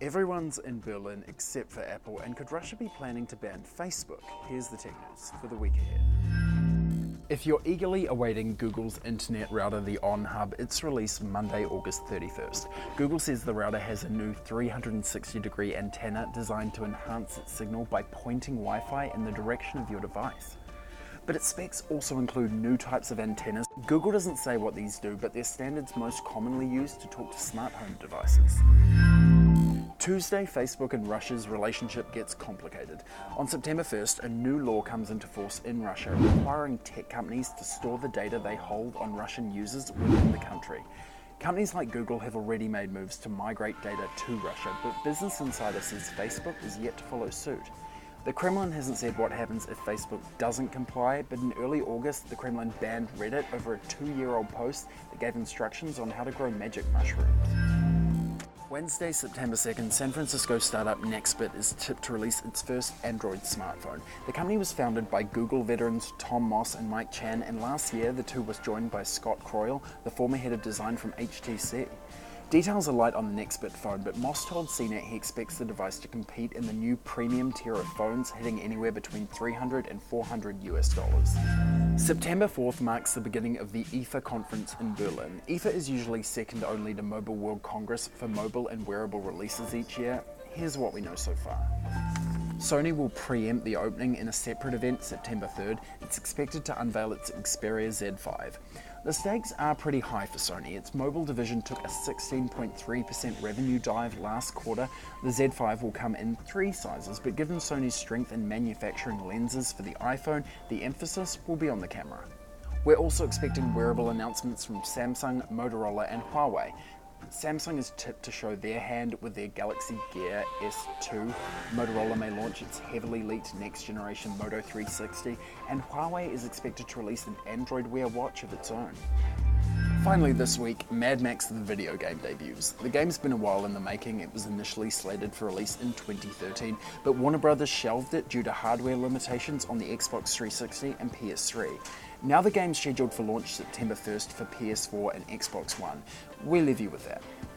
Everyone's in Berlin except for Apple, and could Russia be planning to ban Facebook? Here's the tech news for the week ahead. If you're eagerly awaiting Google's internet router, the OnHub, it's released Monday, August 31st. Google says the router has a new 360-degree antenna designed to enhance its signal by pointing Wi-Fi in the direction of your device. But its specs also include new types of antennas. Google doesn't say what these do, but they're standards most commonly used to talk to smart home devices. Tuesday, Facebook and Russia's relationship gets complicated. On September 1st, a new law comes into force in Russia requiring tech companies to store the data they hold on Russian users within the country. Companies like Google have already made moves to migrate data to Russia, but Business Insider says Facebook is yet to follow suit. The Kremlin hasn't said what happens if Facebook doesn't comply, but in early August, the Kremlin banned Reddit over a 2-year-old post that gave instructions on how to grow magic mushrooms. Wednesday, September 2nd, San Francisco startup Nextbit is tipped to release its first Android smartphone. The company was founded by Google veterans Tom Moss and Mike Chan, and last year the two was joined by Scott Croyle, the former head of design from HTC. Details are light on the Nextbit phone, but Moss told CNET he expects the device to compete in the new premium tier of phones, hitting anywhere between $300 and $400. September 4th marks the beginning of the IFA conference in Berlin. IFA is usually second only to Mobile World Congress for mobile and wearable releases each year. Here's what we know so far. Sony will preempt the opening in a separate event September 3rd. It's expected to unveil its Xperia Z5. The stakes are pretty high for Sony. Its mobile division took a 16.3% revenue dive last quarter. The Z5 will come in 3 sizes, but given Sony's strength in manufacturing lenses for the iPhone, the emphasis will be on the camera. We're also expecting wearable announcements from Samsung, Motorola, and Huawei. Samsung is tipped to show their hand with their Galaxy Gear S2, Motorola may launch its heavily leaked next-generation Moto 360, and Huawei is expected to release an Android Wear watch of its own. Finally this week, Mad Max the video game debuts. The game's been a while in the making. It was initially slated for release in 2013, but Warner Brothers shelved it due to hardware limitations on the Xbox 360 and PS3. Now the game's scheduled for launch September 1st for PS4 and Xbox One. We'll leave you with that.